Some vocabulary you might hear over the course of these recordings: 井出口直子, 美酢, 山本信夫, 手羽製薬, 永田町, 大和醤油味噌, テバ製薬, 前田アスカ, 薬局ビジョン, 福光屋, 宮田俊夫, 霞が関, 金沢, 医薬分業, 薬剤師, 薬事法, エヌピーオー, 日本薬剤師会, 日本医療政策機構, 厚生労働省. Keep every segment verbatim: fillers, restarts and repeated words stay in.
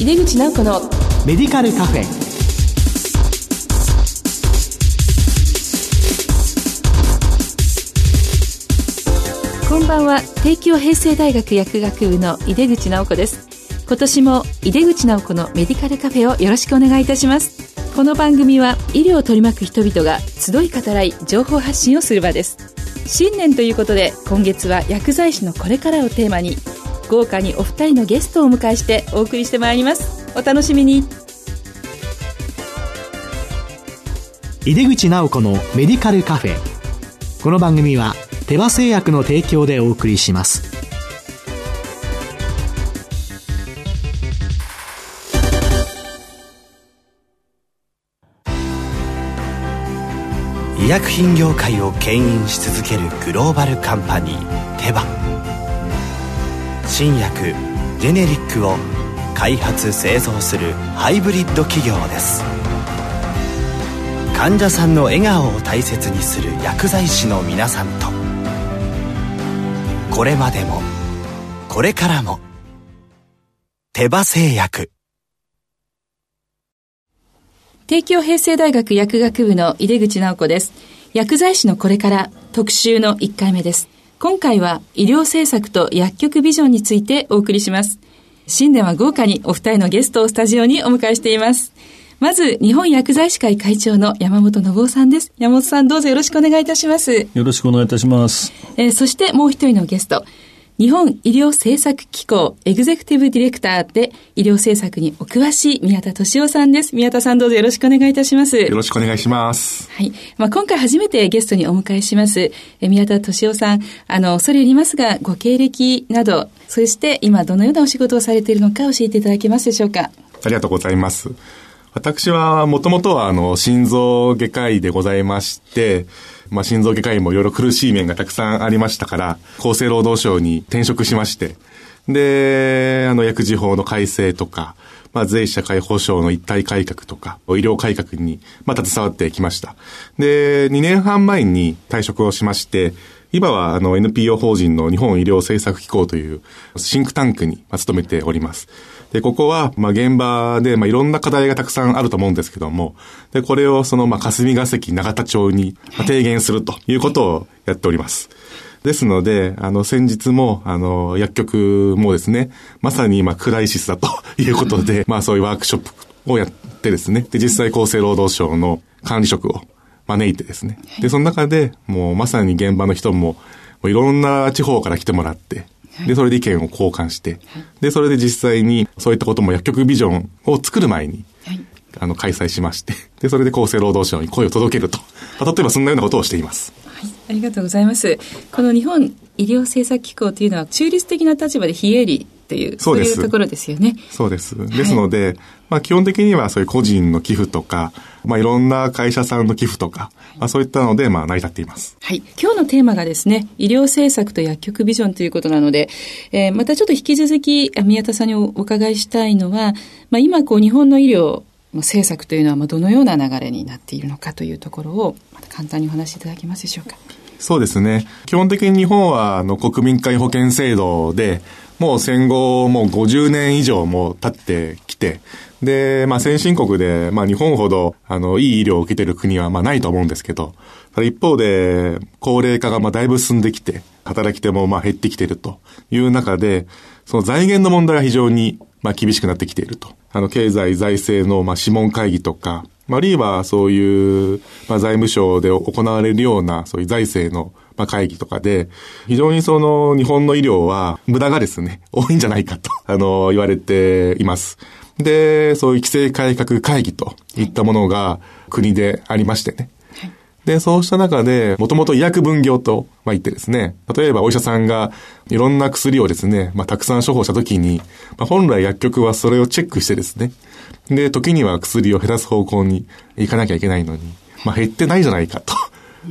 井出口直子のメディカルカフェ。こんばんは。帝京平成大学薬学部の井出口直子です。今年も井出口直子のメディカルカフェをよろしくお願いいたします。この番組は医療を取り巻く人々が集い語らい情報発信をする場です。新年ということで、今月は薬剤師のこれからをテーマに豪華にお二人のゲストをお迎えしてお送りしてまいります。お楽しみに。井出口直子のメディカルカフェ。この番組は手羽製薬の提供でお送りします。医薬品業界を牽引し続けるグローバルカンパニーテバ。新薬ジェネリックを開発製造するハイブリッド企業です。患者さんの笑顔を大切にする薬剤師の皆さんと、これまでもこれからもテバ製薬。帝京平成大学薬学部の井出口直子です。薬剤師のこれから特集のいっかいめです。今回は医療政策と薬局ビジョンについてお送りします。新年は豪華にお二人のゲストをスタジオにお迎えしています。まず日本薬剤師会会長の山本信夫さんです。山本さん、どうぞよろしくお願いいたします。よろしくお願いいたします。えー、そしてもう一人のゲスト、日本医療政策機構エグゼクティブディレクターで医療政策にお詳しい宮田俊夫さんです。宮田さん、どうぞよろしくお願いいたします。よろしくお願いします。はい、まあ、今回初めてゲストにお迎えしますえ宮田俊夫さん、あのそれよりますがご経歴など、そして今どのようなお仕事をされているのか教えていただけますでしょうか。ありがとうございます。私はもともとはあの心臓外科医でございまして、まあ、心臓外科医もいろいろ苦しい面がたくさんありましたから、厚生労働省に転職しまして、で、あの薬事法の改正とか、まあ、税社会保障の一体改革とか、医療改革に、まあ、携わってきました。で、にねんはんまえに退職をしまして、今はあの エヌピーオー 法人の日本医療政策機構というシンクタンクに勤めております。で、ここは、まあ、現場で、まあ、いろんな課題がたくさんあると思うんですけども、で、これをその、まあ、霞が関永田町に、まあ、提言するということをやっております。ですので、あの、先日も、あの、薬局もですね、まさに今、クライシスだということで、まあ、そういうワークショップをやってですね、で、実際厚生労働省の管理職を招いてですね、で、その中で、もう、まさに現場の人も、いろんな地方から来てもらって、で、それで意見を交換して、で、それで実際にそういったことも薬局ビジョンを作る前に、はい、あの、開催しまして、で、それで厚生労働省に声を届けると、例えばそんなようなことをしています。はい、ありがとうございます。この日本医療政策機構というのは、中立的な立場で非営利という、そういうところですよね。そうです。ですので、はい、まあ、基本的にはそういう個人の寄付とか、まあ、いろんな会社さんの寄付とか、まあ、そういったので、まあ、成り立っています。はい。今日のテーマがですね、医療政策と薬局ビジョンということなので、えー、またちょっと引き続き、宮田さんにお伺いしたいのは、まあ、今、こう、日本の医療政策というのは、まあ、どのような流れになっているのかというところを、また簡単にお話しいただけますでしょうか。そうですね。基本的に日本は、あの、国民皆保険制度で、もう戦後、もうごじゅうねんいじょうも経ってきて、で、まあ先進国で、まあ日本ほど、あの、いい医療を受けてる国は、まあないと思うんですけど、ただ一方で、高齢化が、まあだいぶ進んできて、働き手も、まあ減ってきているという中で、その財源の問題が非常に、まあ厳しくなってきていると。あの、経済財政の、まあ諮問会議とか、あるいはそういう、まあ財務省で行われるような、そういう財政の、まあ会議とかで、非常にその日本の医療は無駄がですね、多いんじゃないかと、あの、言われています。で、そういう規制改革会議といったものが国でありましてね。はい、で、そうした中で、もともと医薬分業と言ってですね、例えばお医者さんがいろんな薬をですね、まあ、たくさん処方したときに、まあ、本来薬局はそれをチェックしてですね、で、時には薬を減らす方向に行かなきゃいけないのに、まあ、減ってないじゃないかと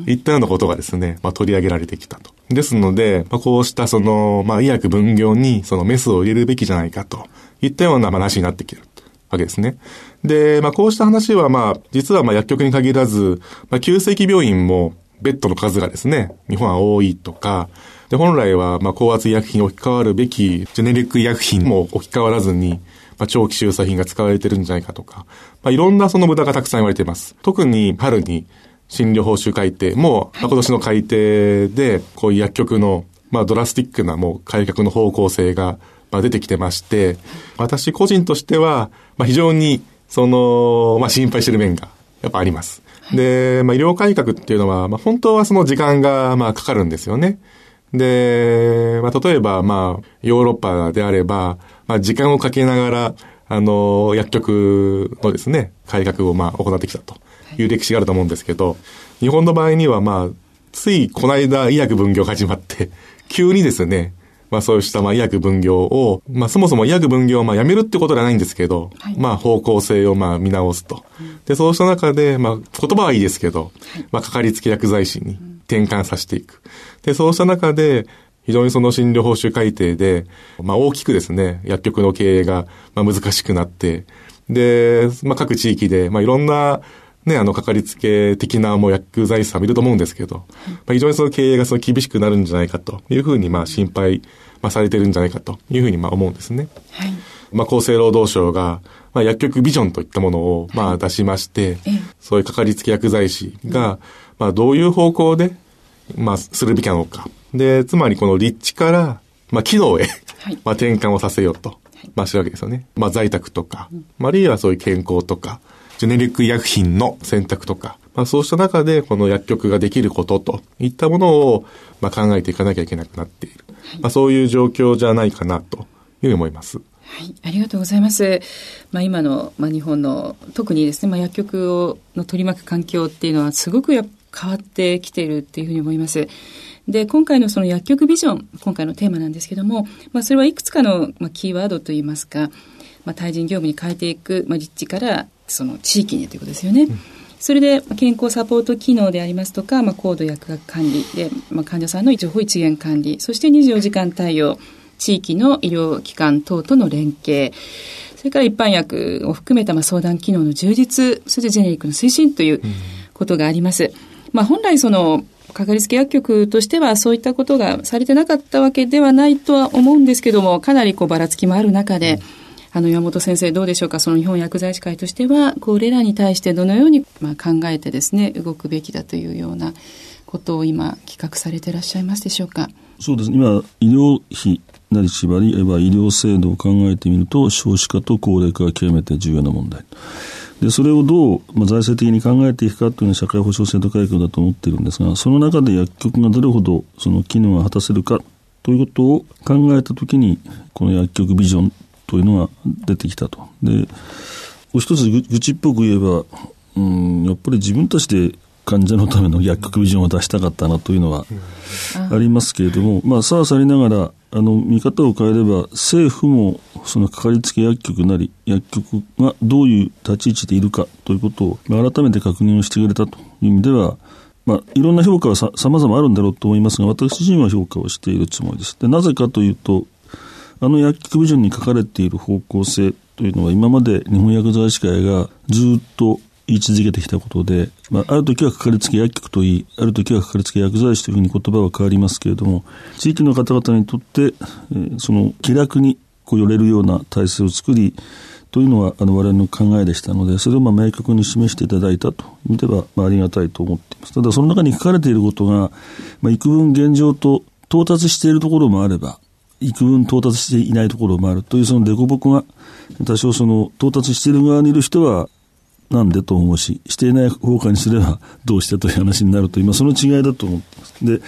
いったようなことがですね、まあ、取り上げられてきたと。ですので、まあ、こうしたその、まあ、医薬分業にそのメスを入れるべきじゃないかといったような話になってきているわけですね。で、まあ、こうした話はまあ、実はまあ、薬局に限らず、まあ、急性期病院もベッドの数がですね、日本は多いとか、で、本来はまあ、高圧医薬品に置き換わるべきジェネリック医薬品も置き換わらずに、まあ、長期収作品が使われてるんじゃないかとか、まあ、いろんなその無駄がたくさん言われています。特に春に診療報酬改定も、まあ、今年の改定でこういう薬局のまあドラスティックなもう改革の方向性がまあ出てきてまして、私個人としてはまあ非常にそのまあ心配している面がやっぱあります。で、まあ医療改革っていうのはまあ本当はその時間がまあかかるんですよね。で、まあ例えばまあヨーロッパであればまあ時間をかけながらあの薬局のですね改革をまあ行ってきたという歴史があると思うんですけど、日本の場合にはまあついこの間医薬分業が始まって急にですね、まあそうしたまあ医薬分業を、まあそもそも医薬分業をまあやめるってことではないんですけど、はい、まあ方向性をまあ見直すと。で、そうした中で、まあ言葉はいいですけど、まあかかりつけ薬剤師に転換させていく。で、そうした中で、非常にその診療報酬改定で、まあ大きくですね、薬局の経営がまあ難しくなって、で、まあ各地域で、まあいろんな、ね、あの、かかりつけ的なもう薬剤師さんもいると思うんですけど、まあ、非常にその経営がその厳しくなるんじゃないかというふうに、まあ、心配、まあ、されてるんじゃないかというふうに、まあ、思うんですね。はい。まあ、厚生労働省が、まあ、薬局ビジョンといったものを、まあ、出しまして、はい、そういうかかりつけ薬剤師が、まあ、どういう方向で、まあ、するべきなのか。で、つまりこの立地から、まあ、機能へ、まあ、転換をさせようと、まあ、してるわけですよね。まあ、在宅とか、あるいはそういう健康とか、ジェネリック医薬品の選択とか、まあ、そうした中でこの薬局ができることといったものをまあ考えていかなきゃいけなくなっている、はいまあ、そういう状況じゃないかなというふうに思います。はい、ありがとうございます。まあ、今の、まあ、日本の特にですね、まあ、薬局をの取り巻く環境っていうのはすごくや変わってきているっていうふうに思います。で、今回のその薬局ビジョン、今回のテーマなんですけども、まあ、それはいくつかの、まあ、キーワードといいますか、まあ、対人業務に変えていく、まあ、立地からその地域にということですよね、うん、それで健康サポート機能でありますとか、まあ、高度薬学管理で、まあ、患者さんの情報一元管理、そしてにじゅうよじかん対応、地域の医療機関等との連携、それから一般薬を含めたまあ相談機能の充実、そしてジェネリックの推進ということがあります、うんまあ、本来そのかかりつけ薬局としてはそういったことがされてなかったわけではないとは思うんですけども、かなりこうばらつきもある中で、うんあの山本先生どうでしょうか、その日本薬剤師会としてはこれらに対してどのようにまあ考えてですね動くべきだというようなことを今企画されていらっしゃいますでしょうか。そうですね、今医療費なりしばり、あるいは医療制度を考えてみると少子化と高齢化が極めて重要な問題で、それをどう、まあ、財政的に考えていくかというのは社会保障制度改革だと思っているんですが、その中で薬局がどれほどその機能が果たせるかということを考えたときに、この薬局ビジョンというのが出てきたと。で、一つ愚痴っぽく言えば、うん、やっぱり自分たちで患者のための薬局ビジョンを出したかったなというのはありますけれども、まあ、さあさりながらあの見方を変えれば、政府もそのかかりつけ薬局なり薬局がどういう立ち位置でいるかということを改めて確認をしてくれたという意味では、まあ、いろんな評価はさ様々あるんだろうと思いますが、私自身は評価をしているつもりです。で、なぜかというと、あの薬局ビジョンに書かれている方向性というのは、今まで日本薬剤師会がずっと言い続けてきたことで、まあ、ある時はかかりつけ薬局といい、ある時はかかりつけ薬剤師というふうに言葉は変わりますけれども、地域の方々にとって、えー、その気楽にこう寄れるような体制を作りというのは、あの我々の考えでしたので、それをまあ明確に示していただいたという意味では、まあ、ありがたいと思っています。ただ、その中に書かれていることが、まあ、幾分現状と到達しているところもあれば、幾分到達していないところもあるという、その凸凹が多少、その到達している側にいる人はなんでと思うし、していない方向にすればどうしてという話になるという、今その違いだと思っています。で、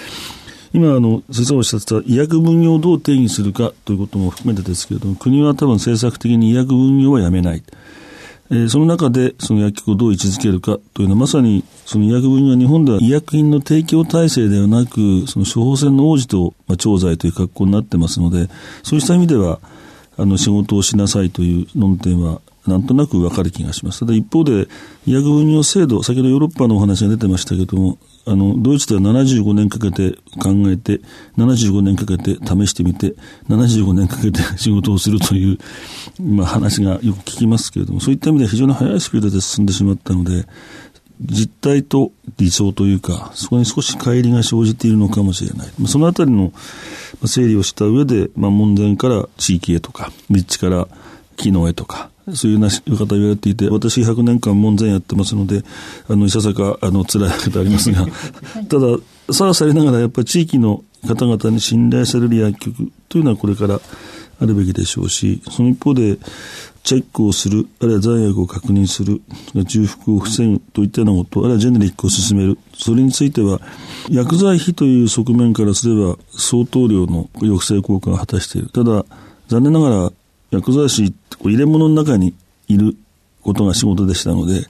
今あの先生がおっしゃった医薬分業をどう定義するかということも含めてですけれども、国は多分政策的に医薬分業はやめない、えー、その中でその薬局をどう位置づけるかというのは、まさにその医薬分業は日本では医薬品の提供体制ではなく、その処方箋の応じと、まあ、調剤という格好になってますので、そうした意味ではあの仕事をしなさいという論点はなんとなくわかる気がします。ただ一方で医薬分業制度、先ほどヨーロッパのお話が出てましたけども、あのドイツではななじゅうごねんかけて考えて、ななじゅうごねんかけて試してみて、ななじゅうごねんかけて仕事をするという、まあ、話がよく聞きますけれども、そういった意味では非常に早いスピードで進んでしまったので、実態と理想というか、そこに少し乖離が生じているのかもしれない。そのあたりの整理をした上で、まあ、門前から地域へとか、立地から木の絵とかそういうような方をやっていて、私ひゃくねんかん門前やってますので、あのいささかあの辛いことありますが、たださらされながらやっぱり地域の方々に信頼される薬局というのはこれからあるべきでしょうし、その一方でチェックをする、あるいは罪悪を確認する、重複を防ぐといったようなこと、あるいはジェネリックを進める、それについては薬剤費という側面からすれば相当量の抑制効果が果たしている。ただ残念ながら薬剤師って入れ物の中にいることが仕事でしたので、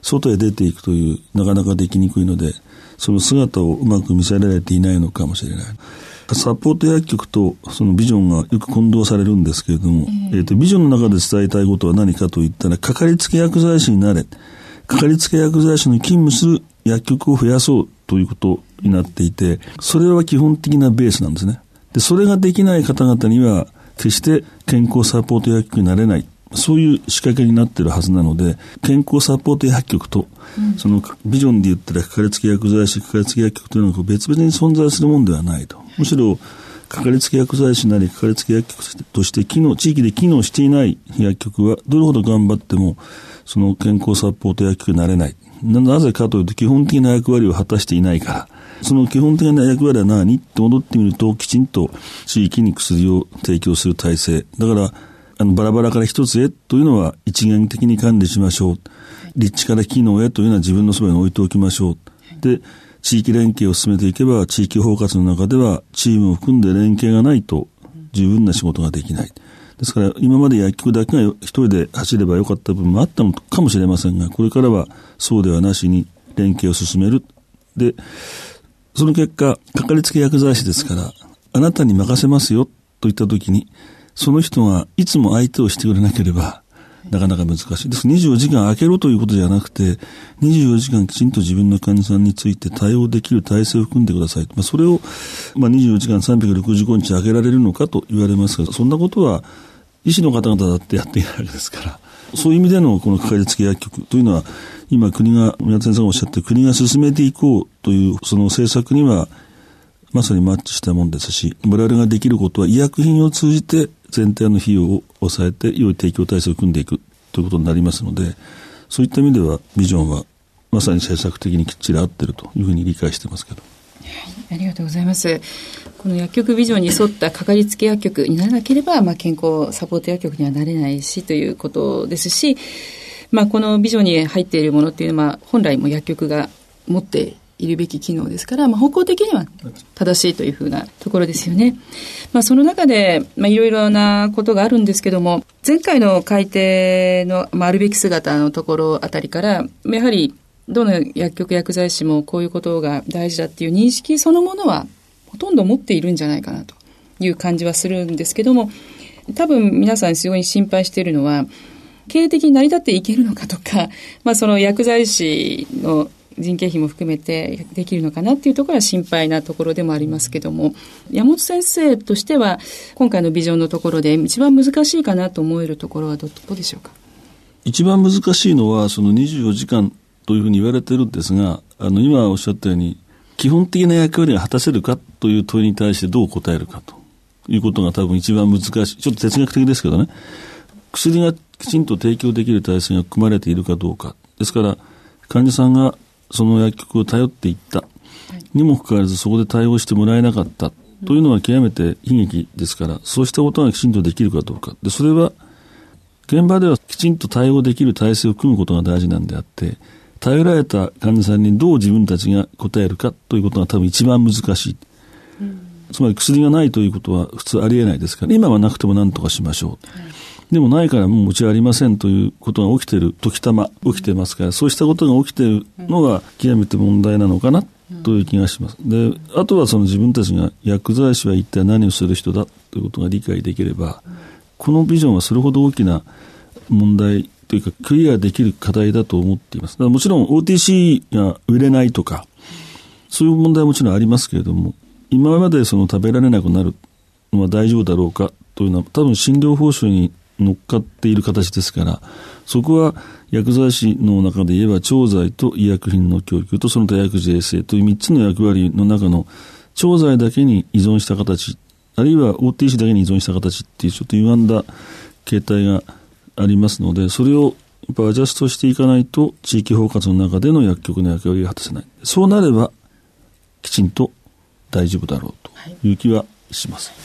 外へ出ていくというなかなかできにくいので、その姿をうまく見せられていないのかもしれない。サポート薬局とそのビジョンがよく混同されるんですけれども、えーと、ビジョンの中で伝えたいことは何かといったら、かかりつけ薬剤師になれ、かかりつけ薬剤師の勤務する薬局を増やそうということになっていて、それは基本的なベースなんですね。で、それができない方々には決して健康サポート薬局になれない、そういう仕掛けになっているはずなので、健康サポート薬局と、うん、そのビジョンで言ったらかかりつけ薬剤師、かかりつけ薬局というのは別々に存在するものではないと。むしろかかりつけ薬剤師なりかかりつけ薬局として機能、地域で機能していない薬局はどれほど頑張ってもその健康サポート薬局になれない。なぜかというと基本的な役割を果たしていないから。その基本的な役割は何って戻ってみると、きちんと地域に薬を提供する体制。だからあのバラバラから一つへというのは一元的に管理しましょう。立地から機能へというのは自分のそばに置いておきましょう。で、地域連携を進めていけば、地域包括の中ではチームを含んで連携がないと十分な仕事ができない。ですから今まで薬局だけが一人で走ればよかった部分もあったのかもしれませんが、これからはそうではなしに連携を進める。で、その結果、かかりつけ薬剤師ですから、あなたに任せますよといったときに、その人がいつも相手をしてくれなければ、なかなか難しい。です。にじゅうよじかん空けろということじゃなくて、にじゅうよじかんきちんと自分の患者さんについて対応できる体制を組んでください。まあ、それを、まあ、にじゅうよじかんさんびゃくろくじゅうごにち空けられるのかと言われますが、そんなことは医師の方々だってやっていないわけですから、そういう意味でのこのかかりつけ薬局というのは、今国が、宮田先生がおっしゃって国が進めていこうというその政策には、まさにマッチしたものですし、我々ができることは医薬品を通じて全体の費用を抑えて良い提供体制を組んでいくということになりますので、そういった意味ではビジョンはまさに政策的にきっちり合っているというふうに理解してますけど、はい、ありがとうございます。この薬局ビジョンに沿ったかかりつけ薬局にならなければ、まあ、健康サポート薬局にはなれないしということですし、まあ、このビジョンに入っているものというのは、まあ、本来も薬局が持っているべき機能ですから、まあ、方向的には正しいというふうなところですよね。まあ、その中で、まあ、いろいろなことがあるんですけども、前回の改定の、まあ、あるべき姿のところあたりから、やはりどの薬局薬剤師もこういうことが大事だっていう認識そのものはほとんど持っているんじゃないかなという感じはするんですけども、多分皆さんすごい心配しているのは、経営的に成り立っていけるのかとか、まあ、その薬剤師の人件費も含めてできるのかなっていうところは心配なところでもありますけども、山本先生としては今回のビジョンのところで一番難しいかなと思えるところはどこでしょうか。一番難しいのはそのにじゅうよじかんというふうに言われてるんですが、あの今おっしゃったように基本的な役割が果たせるかという問いに対してどう答えるかということが多分一番難しい。ちょっと哲学的ですけどね、薬がきちんと提供できる体制が組まれているかどうかですから、患者さんがその薬局を頼っていったにもかかわらずそこで対応してもらえなかったというのは極めて悲劇ですから、そうしたことがきちんとできるかどうか。で、それは現場ではきちんと対応できる体制を組むことが大事なんであって、頼られた患者さんにどう自分たちが応えるかということが多分一番難しい。つまり薬がないということは普通ありえないですから、今はなくても何とかしましょう、はい、でもないからもううちはありませんということが起きている、時たま起きてますから、そうしたことが起きているのが極めて問題なのかなという気がします。で、あとはその自分たちが薬剤師は一体何をする人だということが理解できれば、このビジョンはそれほど大きな問題というかクリアできる課題だと思っています。だからもちろん オーティーシー が売れないとかそういう問題はもちろんありますけれども、今までその食べられなくなるのは大丈夫だろうかというのは多分診療報酬に乗っかっている形ですから、そこは薬剤師の中で言えば調剤と医薬品の供給とその他薬事衛生というみっつの役割の中の調剤だけに依存した形、あるいは オーティーシー だけに依存した形っていうちょっと歪んだ形態がありますので、それをやっぱアジャストしていかないと地域包括の中での薬局の役割が果たせない。そうなればきちんと大丈夫だろうという気はします、はい。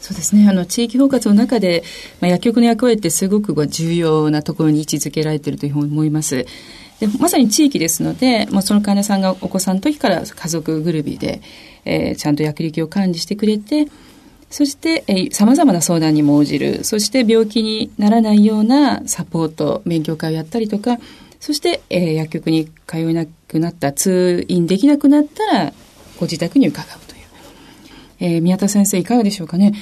そうですね、あの地域包括の中で、まあ、薬局の役割ってすごく重要なところに位置づけられているというふうに思います。でまさに地域ですので、まあ、その患者さんがお子さんの時から家族ぐるみで、えー、ちゃんと薬力を管理してくれて、そしてさまざまな相談にも応じる、そして病気にならないようなサポート、勉強会をやったりとか、そして、えー、薬局に通えなくなった、通院できなくなったらご自宅に伺うという、えー、宮田先生いかがでしょうかね。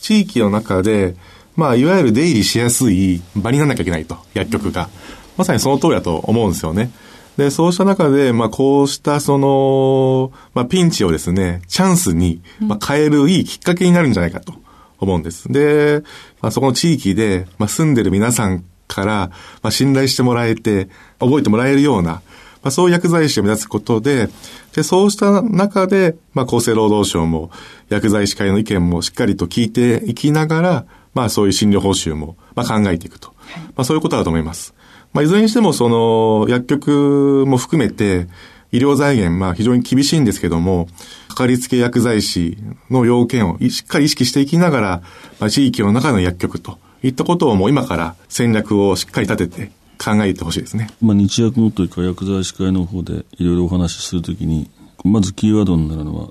地域の中で、まあ、いわゆる出入りしやすい場にならなきゃいけないと、薬局がまさにその通りだと思うんですよね。でそうした中で、まあ、こうしたその、まあ、ピンチをですね、チャンスに、まあ、変えるいいきっかけになるんじゃないかと思うんです。で、まあ、そこの地域で、まあ、住んでる皆さんから、まあ、信頼してもらえて、覚えてもらえるような、まあ、そういう薬剤師を目指すことで、でそうした中で、まあ、厚生労働省も薬剤師会の意見もしっかりと聞いていきながら、まあ、そういう診療報酬も、まあ、考えていくと、まあ、そういうことだと思います。まあ、いずれにしてもその薬局も含めて医療財源、まあ非常に厳しいんですけども、かかりつけ薬剤師の要件をしっかり意識していきながら、まあ、地域の中の薬局といったことをもう今から戦略をしっかり立てて考えてほしいですね。まあ、日薬のというか薬剤師会の方でいろいろお話しするときに、まずキーワードになるのは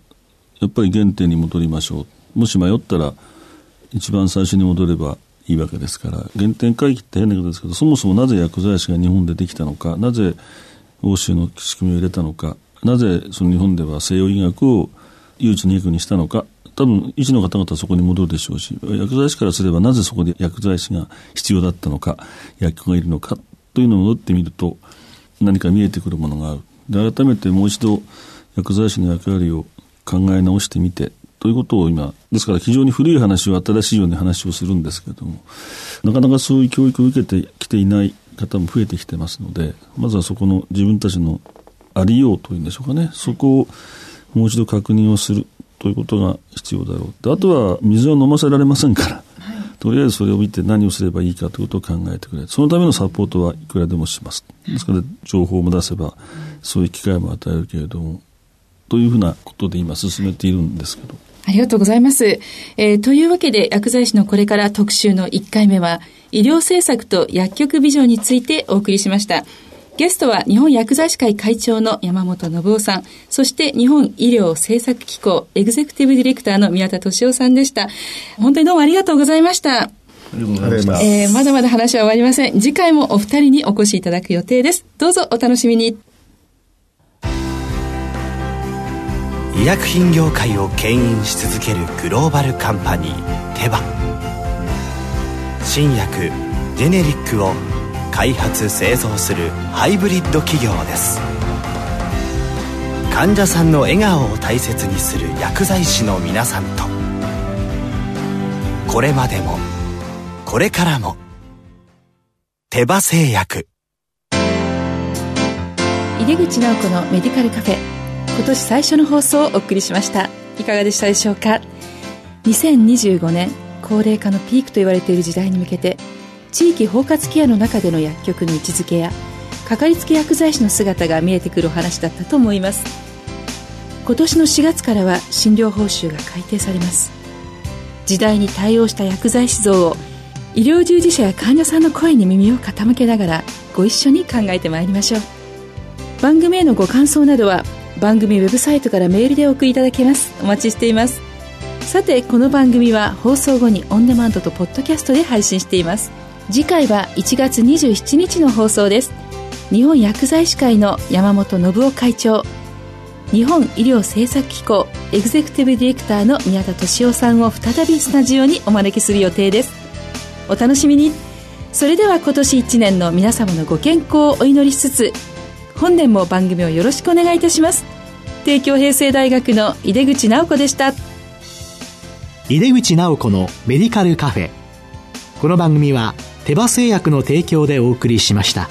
やっぱり原点に戻りましょう。もし迷ったら一番最初に戻ればいいわけですから、原点回帰って変なことですけど、そもそもなぜ薬剤師が日本でできたのか、なぜ欧州の仕組みを入れたのか、なぜその日本では西洋医学を唯一の医学にしたのか、多分医師の方々はそこに戻るでしょうし、薬剤師からすればなぜそこで薬剤師が必要だったのか、薬局がいるのかというのを戻ってみると何か見えてくるものがある。で改めてもう一度薬剤師の役割を考え直してみてということを今、ですから非常に古い話を新しいように話をするんですけれども、なかなかそういう教育を受けてきていない方も増えてきてますので、まずはそこの自分たちのありようというんでしょうかね、そこをもう一度確認をするということが必要だろう。であとは水は飲ませられませんから、とりあえずそれを見て何をすればいいかということを考えてくれ。そのためのサポートはいくらでもします。ですから情報も出せばそういう機会も与えるけれども、というふうなことで今進めているんですけど。ありがとうございます、えー、というわけで薬剤師のこれから特集のいっかいめは医療政策と薬局ビジョンについてお送りしました。ゲストは日本薬剤師会会長の山本信夫さん、そして日本医療政策機構エグゼクティブディレクターの宮田俊夫さんでした。本当にどうもありがとうございました。ありがとうございます、えー、まだまだ話は終わりません。次回もお二人にお越しいただく予定です。どうぞお楽しみに。医薬品業界を牽引し続けるグローバルカンパニーテバ、新薬ジェネリックを開発製造するハイブリッド企業です。患者さんの笑顔を大切にする薬剤師の皆さんと、これまでもこれからもテバ製薬。井出口直子のメディカルカフェ、今年最初の放送をお送りしました。いかがでしたでしょうか。にせんにじゅうごねん、高齢化のピークと言われている時代に向けて、地域包括ケアの中での薬局の位置づけやかかりつけ薬剤師の姿が見えてくるお話だったと思います。今年のしがつからは診療報酬が改定されます。時代に対応した薬剤師像を医療従事者や患者さんの声に耳を傾けながらご一緒に考えてまいりましょう。番組へのご感想などは番組ウェブサイトからメールでお送りいただけます。お待ちしています。さて、この番組は放送後にオンデマンドとポッドキャストで配信しています。次回はいちがつにじゅうしちにちの放送です。日本薬剤師会の山本信夫会長、日本医療政策機構エグゼクティブディレクターの宮田俊夫さんを再びスタジオにお招きする予定です。お楽しみに。それでは今年いちねんの皆様のご健康をお祈りしつつ、本年も番組をよろしくお願いいたします。帝京平成大学の井出口直子でした。井出口直子のメディカルカフェ、この番組は手羽製薬の提供でお送りしました。